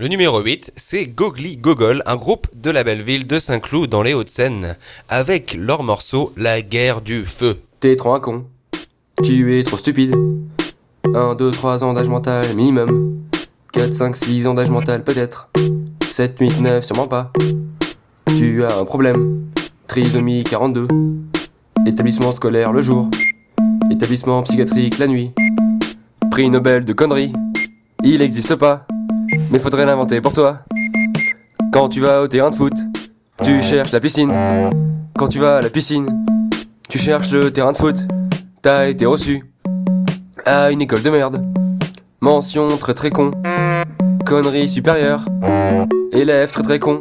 Le numéro 8, c'est Goggly Gogol, un groupe de la belle ville de Saint-Cloud dans les Hauts-de-Seine, avec leur morceau La Guerre du Feu. T'es trop un con, tu es trop stupide, 1, 2, 3 ans d'âge mental minimum, 4, 5, 6 ans d'âge mental peut-être, 7, 8, 9 sûrement pas, tu as un problème, trisomie 42, établissement scolaire le jour, établissement psychiatrique la nuit, prix Nobel de conneries, il n'existe pas, mais faudrait l'inventer pour toi. Quand tu vas au terrain de foot, tu cherches la piscine. Quand tu vas à la piscine, tu cherches le terrain de foot. T'as été reçu à une école de merde, mention très très con, connerie supérieure, élève très très con,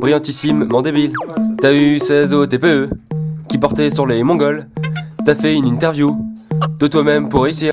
brillantissimement débile. T'as eu 16 au TPE, qui portait sur les Mongols. T'as fait une interview de toi-même pour réussir.